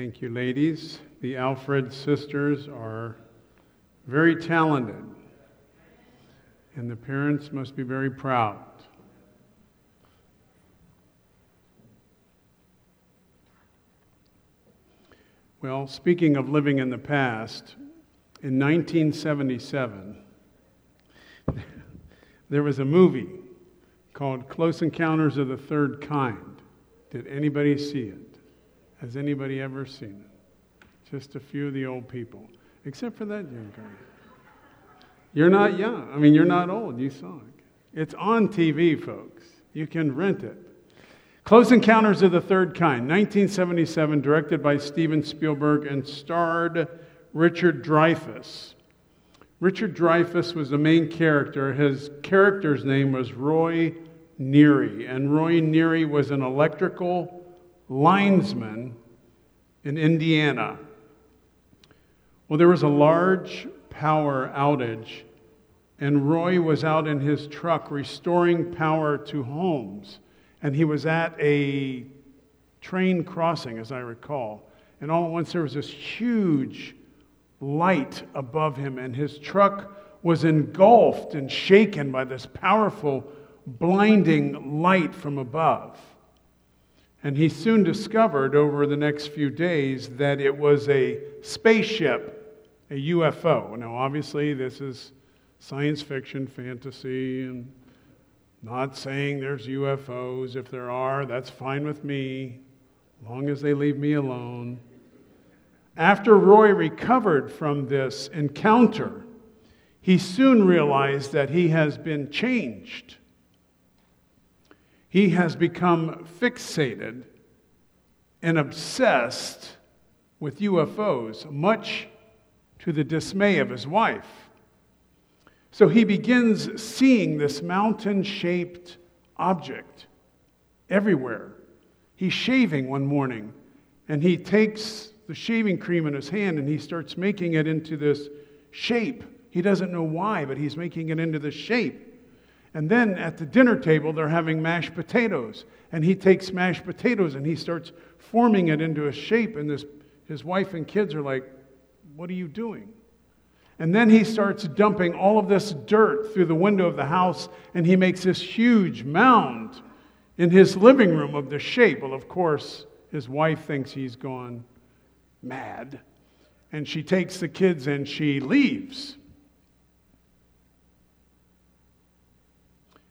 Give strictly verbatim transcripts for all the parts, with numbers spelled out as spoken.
Thank you, ladies. The Alfred sisters are very talented, and the parents must be very proud. Well, speaking of living in the past, in nineteen seventy-seven, there was a movie called Close Encounters of the Third Kind. Did anybody see it? Has anybody ever seen it? Just a few of the old people, except for that young guy. You're not young. I mean, you're not old. You saw it. It's on T V, folks. You can rent it. Close Encounters of the Third Kind, nineteen seventy-seven, directed by Steven Spielberg and starred Richard Dreyfuss. Richard Dreyfuss was the main character. His character's name was Roy Neary, and Roy Neary was an electrical linesman in Indiana. Well, there was a large power outage, and Roy was out in his truck restoring power to homes. And he was at a train crossing, as I recall. And all at once there was this huge light above him, and his truck was engulfed and shaken by this powerful, blinding light from above. And he soon discovered over the next few days that it was a spaceship, a U F O. Now, obviously, this is science fiction, fantasy, and not saying there's U F Os. If there are, that's fine with me, long as they leave me alone. After Roy recovered from this encounter, he soon realized that he has been changed. He has become fixated and obsessed with U F Os, much to the dismay of his wife. So he begins seeing this mountain-shaped object everywhere. He's shaving one morning, and he takes the shaving cream in his hand, and he starts making it into this shape. He doesn't know why, but he's making it into this shape. And then at the dinner table, they're having mashed potatoes, and he takes mashed potatoes, and he starts forming it into a shape, and this, his wife and kids are like, "What are you doing?" And then he starts dumping all of this dirt through the window of the house, and he makes this huge mound in his living room of the shape. Well, of course, his wife thinks he's gone mad, and she takes the kids and she leaves.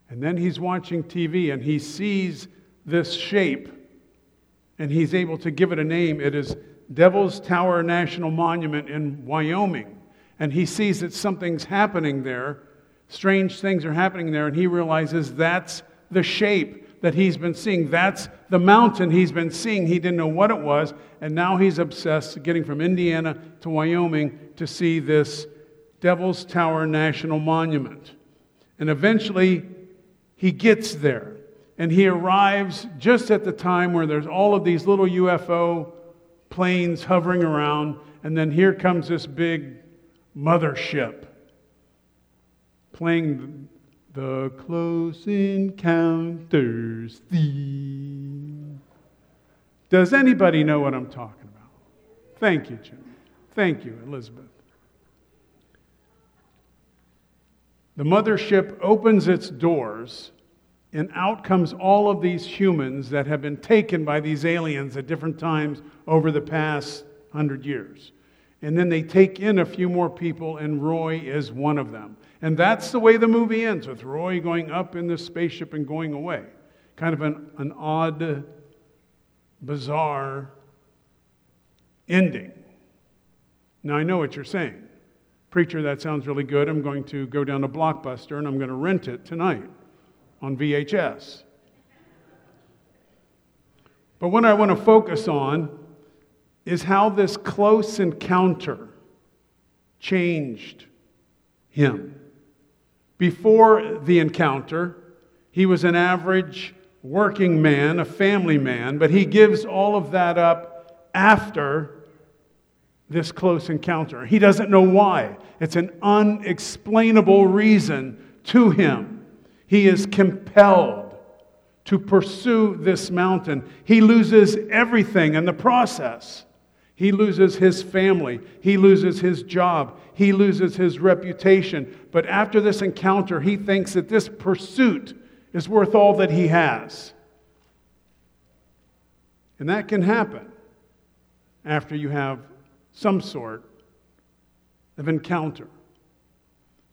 And then he's watching T V, and he sees this shape, and he's able to give it a name. It is Devil's Tower National Monument in Wyoming. And he sees that something's happening there. Strange things are happening there. And he realizes that's the shape that he's been seeing. That's the mountain he's been seeing. He didn't know what it was. And now he's obsessed, getting from Indiana to Wyoming to see this Devil's Tower National Monument. And eventually he gets there. And he arrives just at the time where there's all of these little U F O planes hovering around. And then here comes this big mothership, playing the Close Encounters theme. Does anybody know what I'm talking about? Thank you, Jim. Thank you, Elizabeth. The mothership opens its doors, and out comes all of these humans that have been taken by these aliens at different times over the past hundred years. And then they take in a few more people, and Roy is one of them. And that's the way the movie ends, with Roy going up in this spaceship and going away. Kind of an, an odd, bizarre ending. Now, I know what you're saying. Preacher, that sounds really good. I'm going to go down to Blockbuster, and I'm going to rent it tonight on V H S. But what I want to focus on is how this close encounter changed him. Before the encounter, he was an average working man, a family man, but he gives all of that up after this close encounter. He doesn't know why. It's an unexplainable reason to him. He is compelled to pursue this mountain. He loses everything in the process. He loses his family. He loses his job. He loses his reputation. But after this encounter, he thinks that this pursuit is worth all that he has. And that can happen after you have some sort of encounter.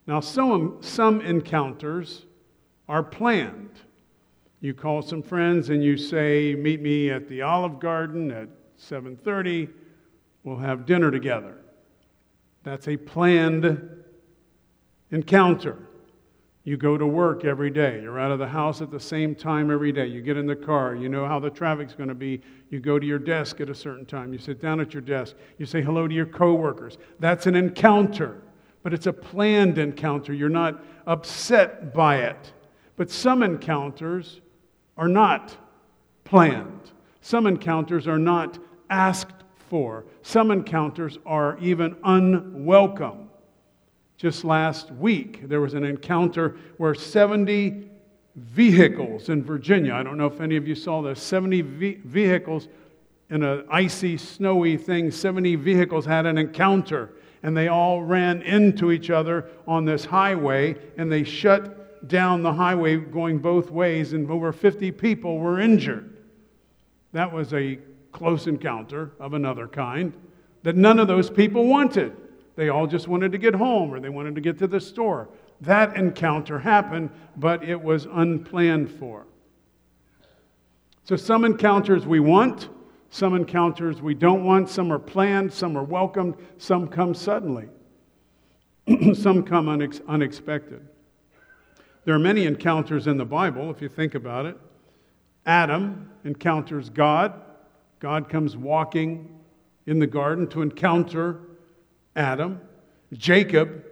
Now, some, some encounters are planned. You call some friends and you say, meet me at the Olive Garden at seven thirty. We'll have dinner together. That's a planned encounter. You go to work every day. You're out of the house at the same time every day. You get in the car. You know how the traffic's going to be. You go to your desk at a certain time. You sit down at your desk. You say hello to your coworkers. That's an encounter. But it's a planned encounter. You're not upset by it. But some encounters are not planned. Some encounters are not asked for. Some encounters are even unwelcome. Just last week, there was an encounter where seventy vehicles in Virginia, I don't know if any of you saw this, seventy ve- vehicles in an icy, snowy thing, seventy vehicles had an encounter, and they all ran into each other on this highway, and they shut down the highway going both ways, and over fifty people were injured. That was a close encounter of another kind that none of those people wanted. They all just wanted to get home, or they wanted to get to the store. That encounter happened, but it was unplanned for. So some encounters we want, some encounters we don't want, some are planned, some are welcomed, some come suddenly. Some come unex- unexpected. There are many encounters in the Bible, if you think about it. Adam encounters God. God comes walking in the garden to encounter Adam. Jacob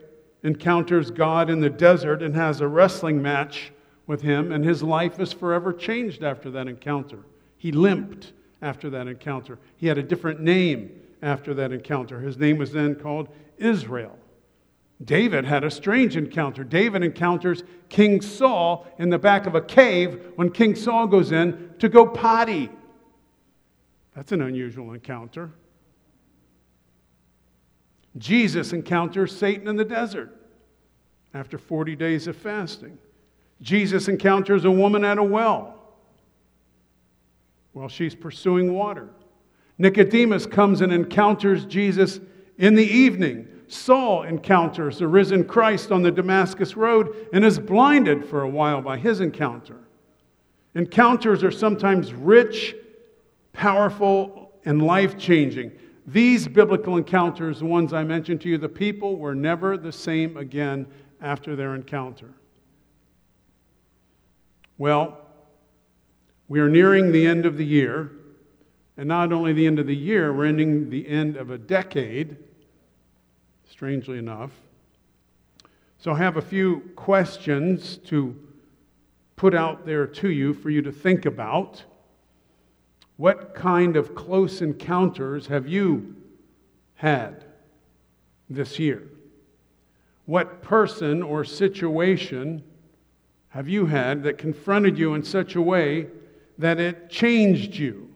encounters God in the desert and has a wrestling match with him, and his life is forever changed after that encounter. He limped after that encounter. He had a different name after that encounter. His name was then called Israel. David had a strange encounter. David encounters King Saul in the back of a cave when King Saul goes in to go potty. That's an unusual encounter. Jesus encounters Satan in the desert after forty days of fasting. Jesus encounters a woman at a well while she's pursuing water. Nicodemus comes and encounters Jesus in the evening. Saul encounters the risen Christ on the Damascus Road and is blinded for a while by his encounter. Encounters are sometimes rich, powerful, and life-changing. These biblical encounters, the ones I mentioned to you, the people were never the same again after their encounter. Well, we are nearing the end of the year, and not only the end of the year, we're ending the end of a decade, strangely enough. So I have a few questions to put out there to you for you to think about. What kind of close encounters have you had this year? What person or situation have you had that confronted you in such a way that it changed you?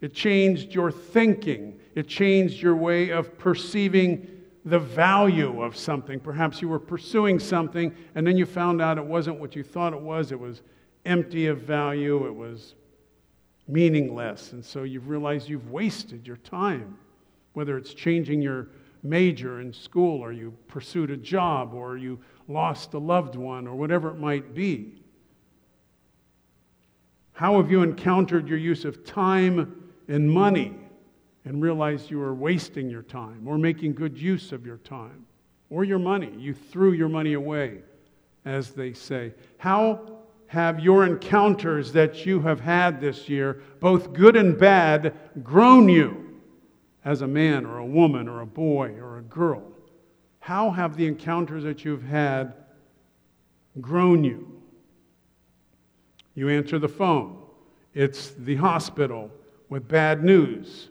It changed your thinking. It changed your way of perceiving the value of something. Perhaps you were pursuing something, and then you found out it wasn't what you thought it was. It was empty of value. It was meaningless, and so you've realized you've wasted your time, whether it's changing your major in school, or you pursued a job, or you lost a loved one, or whatever it might be. How have you encountered your use of time and money and realized you were wasting your time, or making good use of your time, or your money? You threw your money away, as they say. How have your encounters that you have had this year, both good and bad, grown you as a man or a woman or a boy or a girl? How have the encounters that you've had grown you? You answer the phone. It's the hospital with bad news.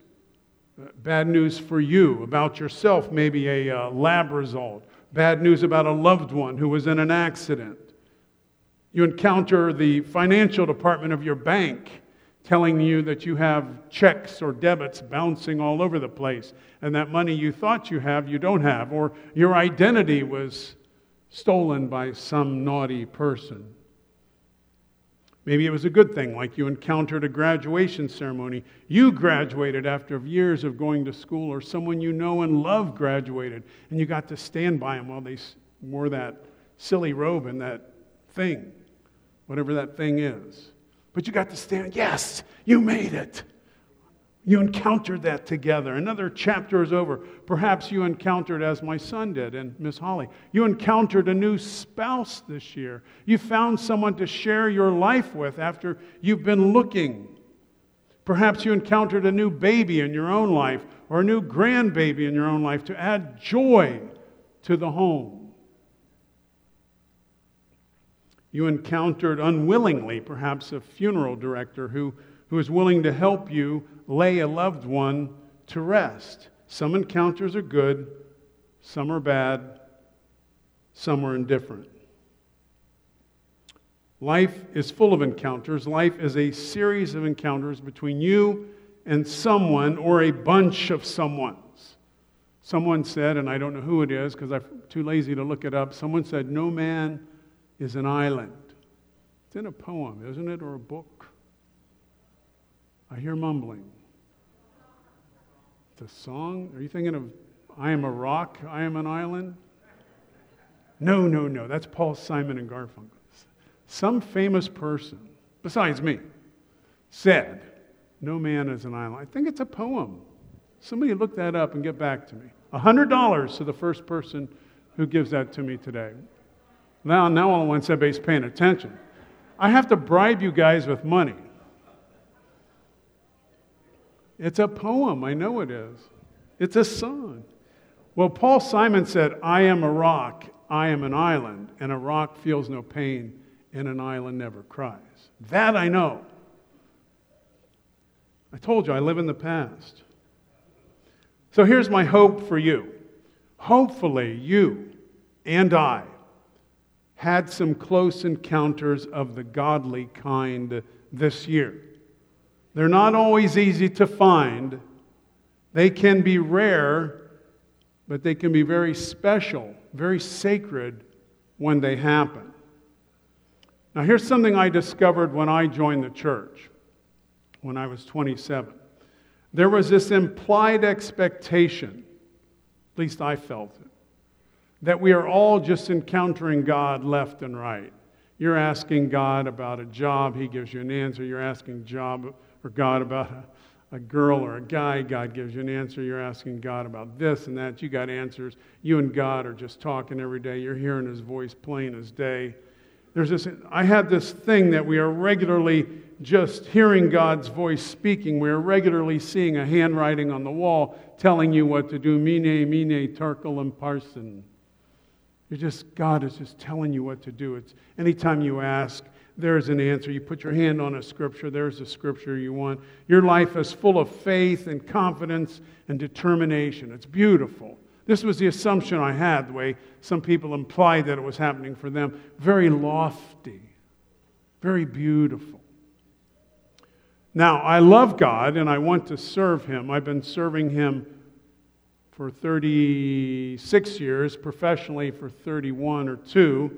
Bad news for you about yourself, maybe a uh, lab result. Bad news about a loved one who was in an accident. You encounter the financial department of your bank telling you that you have checks or debits bouncing all over the place, and that money you thought you have, you don't have, or your identity was stolen by some naughty person. Maybe it was a good thing, like you encountered a graduation ceremony. You graduated after years of going to school, or someone you know and love graduated, and you got to stand by them while they wore that silly robe and that thing, whatever that thing is. But you got to stand, yes, you made it. You encountered that together. Another chapter is over. Perhaps you encountered, as my son did and Miss Holly, you encountered a new spouse this year. You found someone to share your life with after you've been looking. Perhaps you encountered a new baby in your own life or a new grandbaby in your own life to add joy to the home. You encountered unwillingly, perhaps, a funeral director who who is willing to help you lay a loved one to rest. Some encounters are good, some are bad, some are indifferent. Life is full of encounters. Life is a series of encounters between you and someone or a bunch of someones. Someone said, and I don't know who it is because I'm too lazy to look it up, someone said, no man is an island. It's in a poem, isn't it, or a book? I hear mumbling. It's a song? Are you thinking of I am a rock, I am an island? No, no, no. That's Paul Simon and Garfunkel. Some famous person, besides me, said, no man is an island. I think it's a poem. Somebody look that up and get back to me. A hundred dollars to the first person who gives that to me today. Now, now all at once everybody's paying attention. I have to bribe you guys with money. It's a poem. I know it is. It's a song. Well, Paul Simon said, I am a rock, I am an island, and a rock feels no pain, and an island never cries. That I know. I told you, I live in the past. So here's my hope for you. Hopefully, you and I had some close encounters of the godly kind this year. They're not always easy to find. They can be rare, but they can be very special, very sacred when they happen. Now, here's something I discovered when I joined the church when I was twenty-seven. There was this implied expectation, at least I felt it, that we are all just encountering God left and right. You're asking God about a job. He gives you an answer. You're asking job... or God about a, a girl or a guy, God gives you an answer. You're asking God about this and that. You got answers. You and God are just talking every day. You're hearing His voice plain as day. There's this. I had this thing that we are regularly just hearing God's voice speaking. We are regularly seeing a handwriting on the wall telling you what to do. Mene, mene, tarculum parson. You're just God is just telling you what to do. It's anytime you ask. There's an answer. You put your hand on a scripture. There's the scripture you want. Your life is full of faith and confidence and determination. It's beautiful. This was the assumption I had, the way some people implied that it was happening for them. Very lofty. Very beautiful. Now, I love God and I want to serve Him. I've been serving Him for thirty-six years, professionally for thirty-one or two.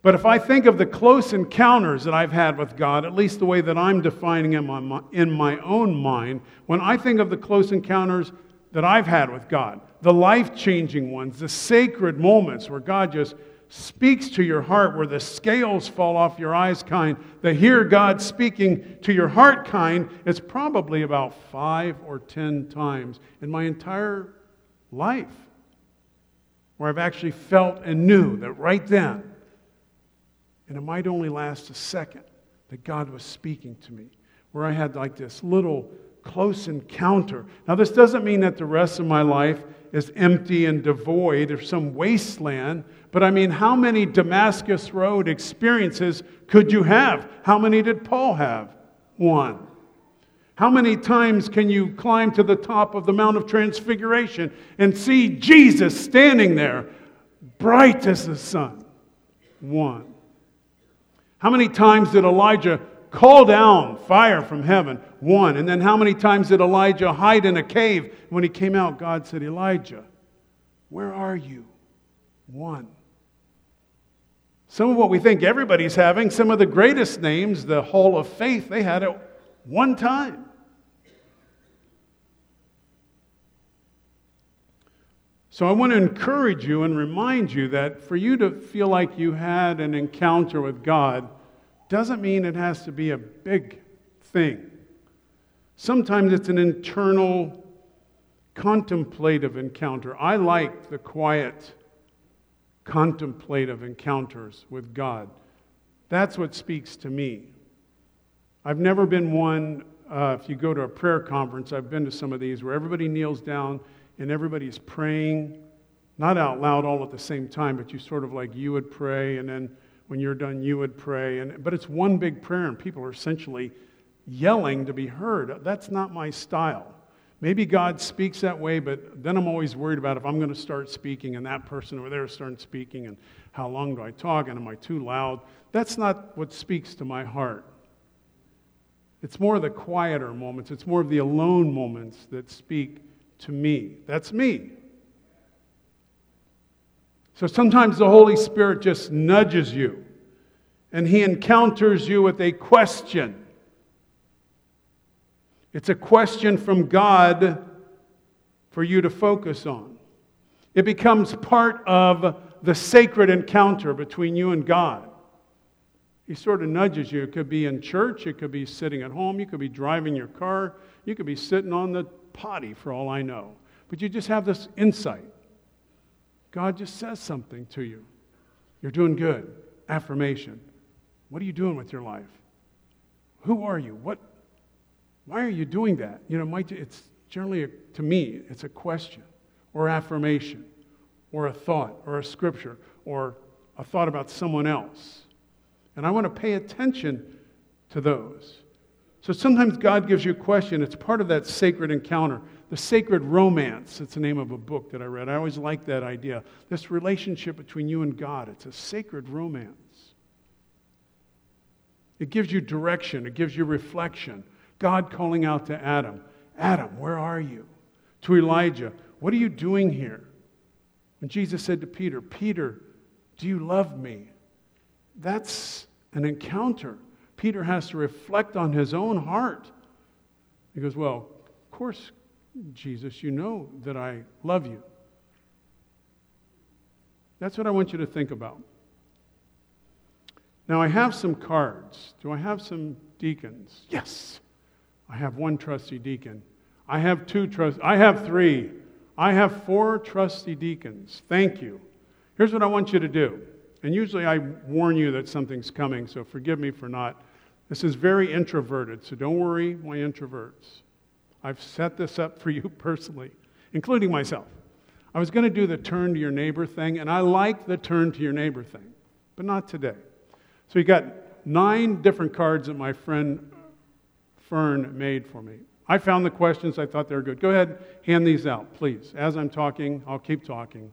But if I think of the close encounters that I've had with God, at least the way that I'm defining them in my own mind, when I think of the close encounters that I've had with God, the life-changing ones, the sacred moments where God just speaks to your heart, where the scales fall off your eyes kind, the hear God speaking to your heart kind, it's probably about five or ten times in my entire life where I've actually felt and knew that right then, and it might only last a second, that God was speaking to me, where I had like this little close encounter. Now, this doesn't mean that the rest of my life is empty and devoid of some wasteland, but I mean, how many Damascus Road experiences could you have? How many did Paul have? One. How many times can you climb to the top of the Mount of Transfiguration and see Jesus standing there, bright as the sun? One. How many times did Elijah Call down fire from heaven, one. And then how many times did Elijah hide in a cave? When he came out, God said, Elijah, where are you? One. Some of what we think everybody's having, some of the greatest names, the Hall of Faith, they had it one time. So I want to encourage you and remind you that for you to feel like you had an encounter with God doesn't mean it has to be a big thing. Sometimes it's an internal, contemplative encounter. I like the quiet, contemplative encounters with God. That's what speaks to me. I've never been one, uh, if you go to a prayer conference, I've been to some of these where everybody kneels down and everybody's praying, not out loud all at the same time, but you sort of like you would pray, and then when you're done you would pray, and but it's one big prayer and people are essentially yelling to be heard. That's not my style. Maybe God speaks that way, but then I'm always worried about if I'm going to start speaking and that person over there starts speaking and how long do I talk and am I too loud? That's not what speaks to my heart. It's more the quieter moments. It's more of the alone moments that speak to me. That's me. So sometimes the Holy Spirit just nudges you and He encounters you with a question. It's a question from God for you to focus on. It becomes part of the sacred encounter between you and God. He sort of nudges you. It could be in church. It could be sitting at home. You could be driving your car. You could be sitting on the potty for all I know. But you just have this insight. God just says something to you. You're doing good. Affirmation. What are you doing with your life? Who are you? What? Why are you doing that? You know, might it's generally, a, to me, it's a question or affirmation or a thought or a scripture or a thought about someone else. And I want to pay attention to those. So sometimes God gives you a question. It's part of that sacred encounter. The Sacred Romance, it's the name of a book that I read. I always like that idea. This relationship between you and God, it's a sacred romance. It gives you direction. It gives you reflection. God calling out to Adam, Adam, where are you? To Elijah, what are you doing here? And Jesus said to Peter, Peter, do you love me? That's an encounter. Peter has to reflect on his own heart. He goes, well, of course, Jesus, you know that I love you. That's what I want you to think about. Now, I have some cards. Do I have some deacons? Yes. I have one trustee deacon. I have two trust. I have three. I have four trustee deacons. Thank you. Here's what I want you to do. And usually I warn you that something's coming, so forgive me for not. This is very introverted, so don't worry, my introverts. I've set this up for you personally, including myself. I was going to do the turn to your neighbor thing, and I like the turn to your neighbor thing, but not today. So you got nine different cards that my friend Fern made for me. I found the questions. I thought they were good. Go ahead, hand these out, please. As I'm talking, I'll keep talking.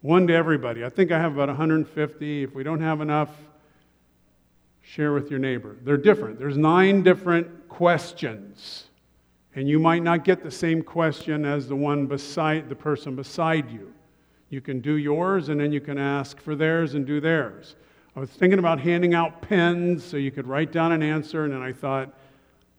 One to everybody. I think I have about one hundred fifty. If we don't have enough, share with your neighbor. They're different. There's nine different questions. And you might not get the same question as the one beside the person beside you. You can do yours, and then you can ask for theirs and do theirs. I was thinking about handing out pens so you could write down an answer, and then I thought,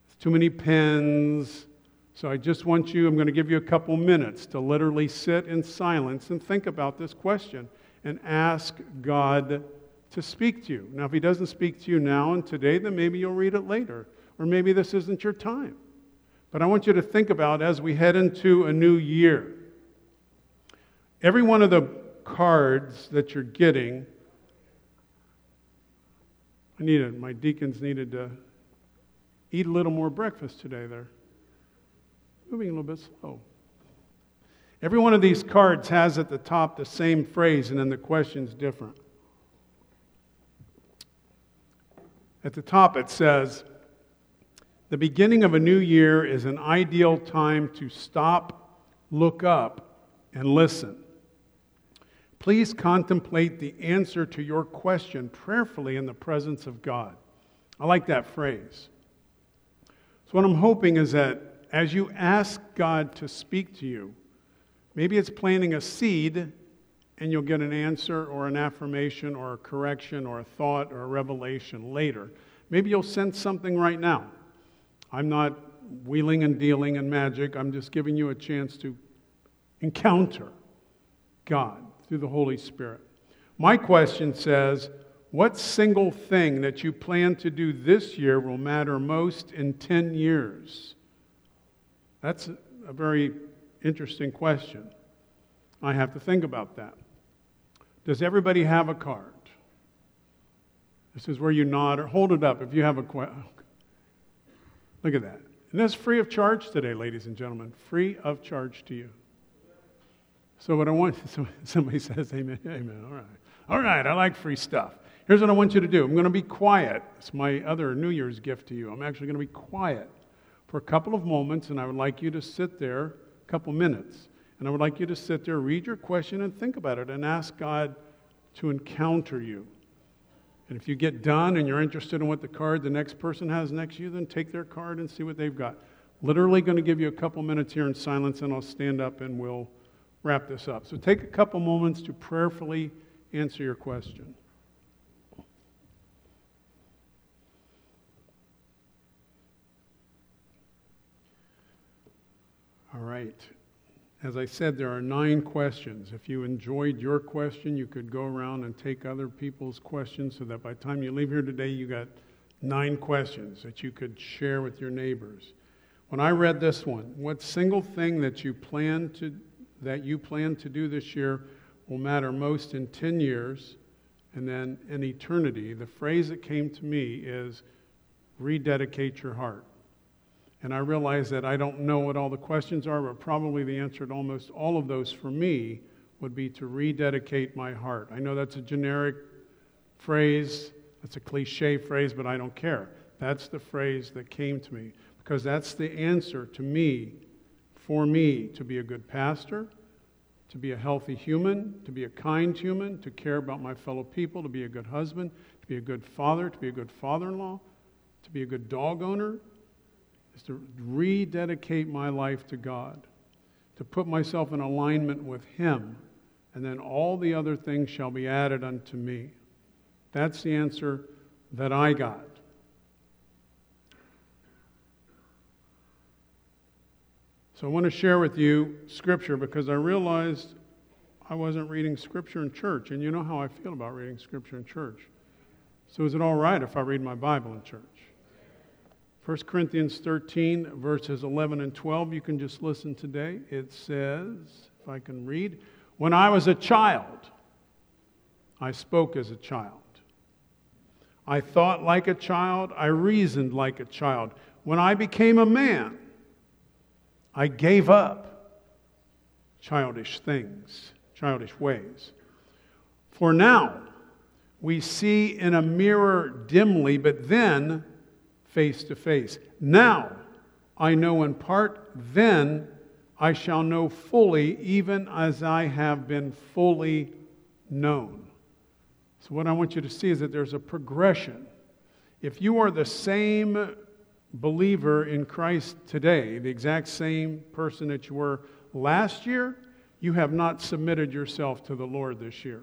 it's too many pens. So I just want you, I'm going to give you a couple minutes to literally sit in silence and think about this question and ask God to speak to you. Now, if He doesn't speak to you now and today, then maybe you'll read it later, or maybe this isn't your time. But I want you to think about as we head into a new year. Every one of the cards that you're getting, I needed, my deacons needed to eat a little more breakfast today. They're moving a little bit slow. Every one of these cards has at the top the same phrase, and then the question's different. At the top it says, the beginning of a new year is an ideal time to stop, look up, and listen. Please contemplate the answer to your question prayerfully in the presence of God. I like that phrase. So what I'm hoping is that as you ask God to speak to you, maybe it's planting a seed and you'll get an answer or an affirmation or a correction or a thought or a revelation later. Maybe you'll sense something right now. I'm not wheeling and dealing and magic. I'm just giving you a chance to encounter God through the Holy Spirit. My question says, what single thing that you plan to do this year will matter most in ten years? That's a very interesting question. I have to think about that. Does everybody have a card? This is where you nod or hold it up if you have a question. Look at that. And that's free of charge today, ladies and gentlemen. Free of charge to you. So what I want, so somebody says amen, amen, all right. All right, I like free stuff. Here's what I want you to do. I'm going to be quiet. It's my other New Year's gift to you. I'm actually going to be quiet for a couple of moments, and I would like you to sit there a couple minutes. And I would like you to sit there, read your question, and think about it, and ask God to encounter you. And if you get done and you're interested in what the card the next person has next to you, then take their card and see what they've got. Literally going to give you a couple minutes here in silence, and I'll stand up and we'll wrap this up. So take a couple moments to prayerfully answer your question. All right. As I said, there are nine questions. If you enjoyed your question, you could go around and take other people's questions so that by the time you leave here today, you got nine questions that you could share with your neighbors. When I read this one, what single thing that you plan to that you plan to do this year will matter most in ten years and then in eternity, the phrase that came to me is rededicate your heart. And I realize that I don't know what all the questions are, but probably the answer to almost all of those for me would be to rededicate my heart. I know that's a generic phrase, that's a cliche phrase, but I don't care. That's the phrase that came to me because that's the answer to me, for me, to be a good pastor, to be a healthy human, to be a kind human, to care about my fellow people, to be a good husband, to be a good father, to be a good father-in-law, to be a good dog owner, is to rededicate my life to God, to put myself in alignment with Him, and then all the other things shall be added unto me. That's the answer that I got. So I want to share with you Scripture because I realized I wasn't reading Scripture in church, and you know how I feel about reading Scripture in church. So is it all right if I read my Bible in church? First Corinthians thirteen, verses eleven and twelve, you can just listen today. It says, if I can read, when I was a child, I spoke as a child. I thought like a child. I reasoned like a child. When I became a man, I gave up childish things, childish ways. For now, we see in a mirror dimly, but then face to face. Now I know in part, then I shall know fully, even as I have been fully known. So what I want you to see is that there's a progression. If you are the same believer in Christ today, the exact same person that you were last year, you have not submitted yourself to the Lord this year.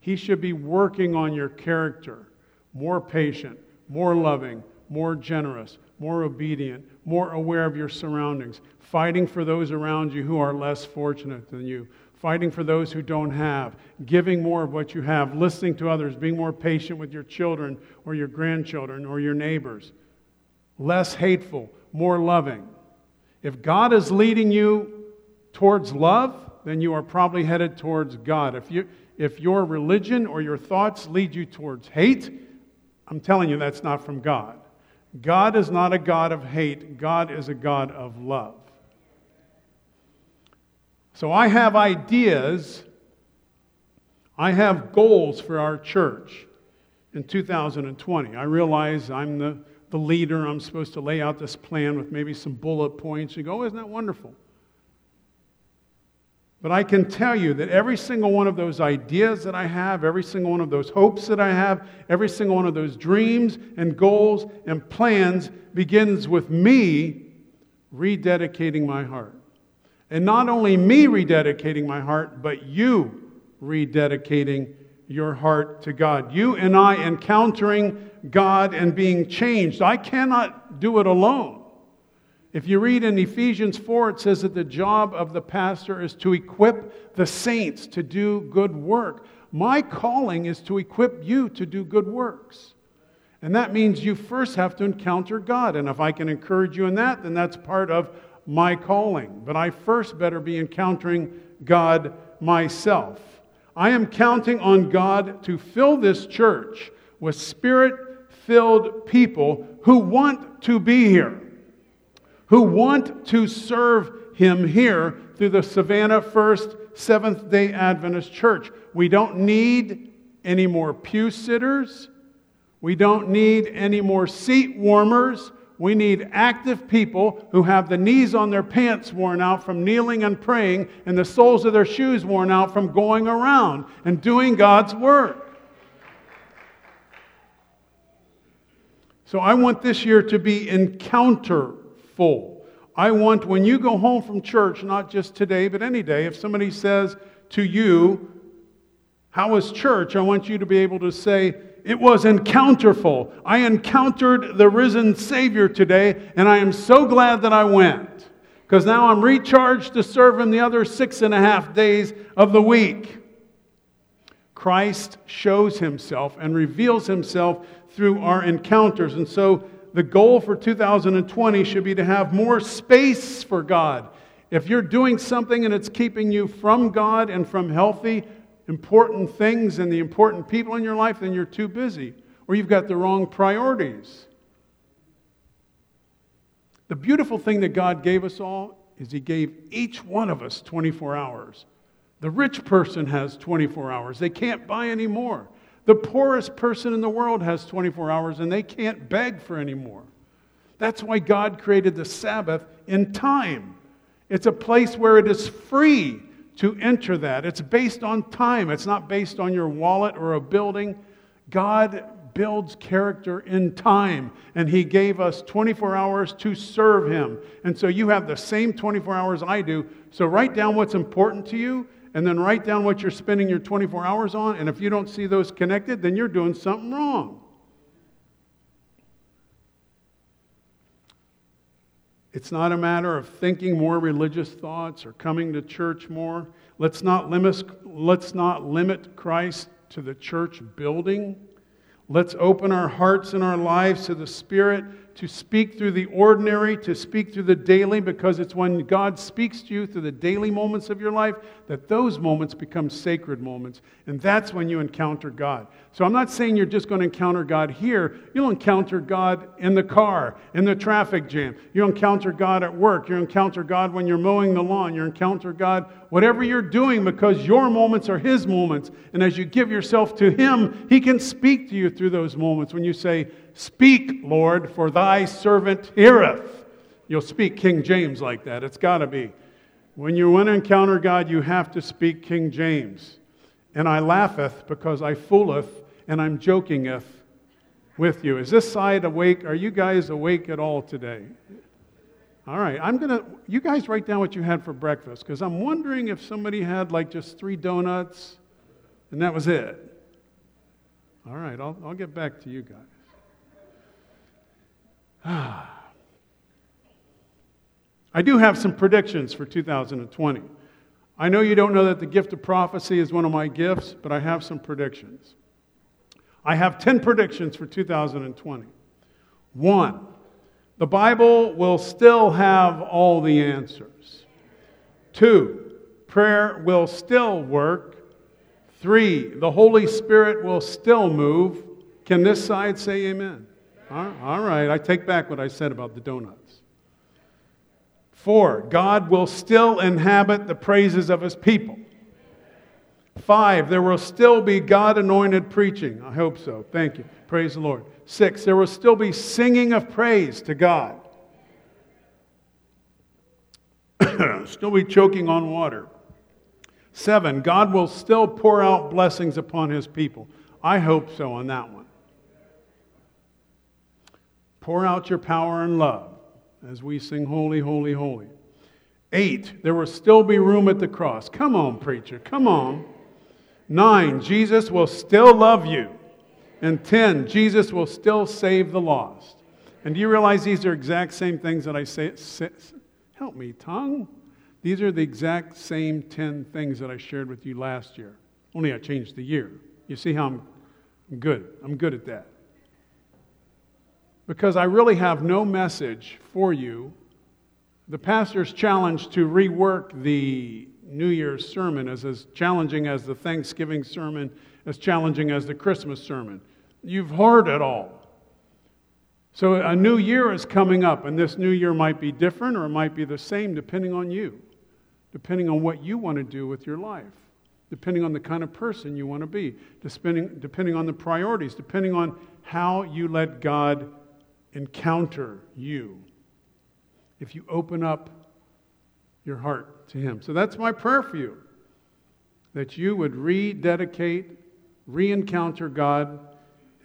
He should be working on your character, more patient, more loving, more generous, more obedient, more aware of your surroundings, fighting for those around you who are less fortunate than you, fighting for those who don't have, giving more of what you have, listening to others, being more patient with your children or your grandchildren or your neighbors, less hateful, more loving. If God is leading you towards love, then you are probably headed towards God. If you, if your religion or your thoughts lead you towards hate, I'm telling you that's not from God. God is not a God of hate. God is a God of love. So I have ideas. I have goals for our church in two thousand twenty. I realize I'm the, the leader. I'm supposed to lay out this plan with maybe some bullet points. You go, oh, isn't that wonderful? But I can tell you that every single one of those ideas that I have, every single one of those hopes that I have, every single one of those dreams and goals and plans begins with me rededicating my heart. And not only me rededicating my heart, but you rededicating your heart to God. You and I encountering God and being changed. I cannot do it alone. If you read in Ephesians four, it says that the job of the pastor is to equip the saints to do good work. My calling is to equip you to do good works. And that means you first have to encounter God. And if I can encourage you in that, then that's part of my calling. But I first better be encountering God myself. I am counting on God to fill this church with Spirit-filled people who want to be here, who want to serve Him here through the Savannah First Seventh-day Adventist Church. We don't need any more pew sitters. We don't need any more seat warmers. We need active people who have the knees on their pants worn out from kneeling and praying and the soles of their shoes worn out from going around and doing God's work. So I want this year to be encounter full. I want when you go home from church, not just today, but any day, if somebody says to you, how was church? I want you to be able to say, it was encounterful. I encountered the risen Savior today, and I am so glad that I went, because now I'm recharged to serve Him the other six and a half days of the week. Christ shows Himself and reveals Himself through our encounters, and so the goal for two thousand twenty should be to have more space for God. If you're doing something and it's keeping you from God and from healthy, important things and the important people in your life, then you're too busy or you've got the wrong priorities. The beautiful thing that God gave us all is He gave each one of us twenty-four hours. The rich person has twenty-four hours. They can't buy any more. The poorest person in the world has twenty-four hours and they can't beg for any more. That's why God created the Sabbath in time. It's a place where it is free to enter that. It's based on time. It's not based on your wallet or a building. God builds character in time, and He gave us twenty-four hours to serve Him. And so you have the same twenty-four hours I do. So write down what's important to you, and then write down what you're spending your twenty-four hours on, and if you don't see those connected, then you're doing something wrong. It's not a matter of thinking more religious thoughts or coming to church more. Let's not limit, let's not limit Christ to the church building. Let's open our hearts and our lives to the Spirit to speak through the ordinary, to speak through the daily, because it's when God speaks to you through the daily moments of your life that those moments become sacred moments. And that's when you encounter God. So I'm not saying you're just going to encounter God here. You'll encounter God in the car, in the traffic jam. You'll encounter God at work. You'll encounter God when you're mowing the lawn. You'll encounter God whatever you're doing, because your moments are His moments. And as you give yourself to Him, He can speak to you through those moments. When you say, "Speak, Lord, for thy servant heareth," you'll speak King James like that. It's got to be. When you want to encounter God, you have to speak King James. And I laugheth because I fooleth, and I'm jokingeth with you. Is this side awake? Are you guys awake at all today? All right, I'm gonna. You guys write down what you had for breakfast, because I'm wondering if somebody had like just three donuts, and that was it. All right, I'll, I'll get back to you guys. I do have some predictions for two thousand twenty. I know you don't know that the gift of prophecy is one of my gifts, but I have some predictions. I have ten predictions for two thousand twenty. One, the Bible will still have all the answers. Two, prayer will still work. Three, the Holy Spirit will still move. Can this side say amen? All right, I take back what I said about the donuts. Four, God will still inhabit the praises of His people. Five, there will still be God-anointed preaching. I hope so. Thank you. Praise the Lord. Six, there will still be singing of praise to God. Still be choking on water. Seven, God will still pour out blessings upon his people. I hope so on that one. Pour out your power and love as we sing holy, holy, holy. Eight, there will still be room at the cross. Come on, preacher, come on. Nine, Jesus will still love you. And ten, Jesus will still save the lost. And do you realize these are exact same things that I say? Help me, tongue. These are the exact same ten things that I shared with you last year. Only I changed the year. You see how I'm, I'm good. I'm good at that. Because I really have no message for you. The pastor's challenge to rework the New Year's sermon is as challenging as the Thanksgiving sermon, as challenging as the Christmas sermon. You've heard it all. So a new year is coming up, and this new year might be different or it might be the same depending on you, depending on what you want to do with your life, depending on the kind of person you want to be, depending on the priorities, depending on how you let God encounter you, if you open up your heart to him. So that's my prayer for you, that you would rededicate, re-encounter God,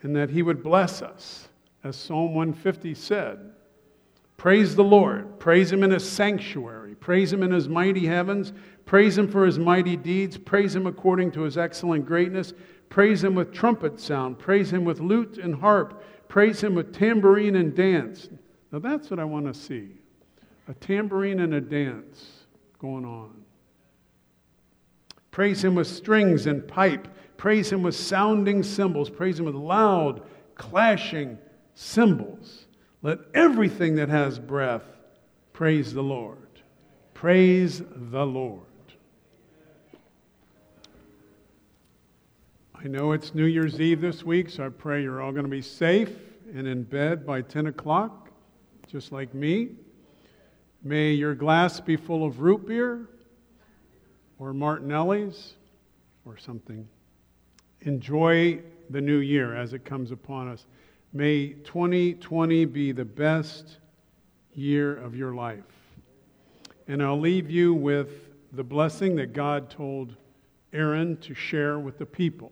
and that he would bless us. As Psalm one fifty said, praise the Lord, praise him in his sanctuary, praise him in his mighty heavens, praise him for his mighty deeds, praise him according to his excellent greatness, praise him with trumpet sound, praise him with lute and harp, praise him with tambourine and dance. Now that's what I want to see, a tambourine and a dance going on. Praise him with strings and pipe, praise him with sounding cymbals, praise him with loud, clashing cymbals. Let everything that has breath praise the Lord. Praise the Lord. I know it's New Year's Eve this week, so I pray you're all going to be safe and in bed by ten o'clock, just like me. May your glass be full of root beer or Martinelli's or something. Enjoy the new year as it comes upon us. May twenty twenty be the best year of your life. And I'll leave you with the blessing that God told Aaron to share with the people.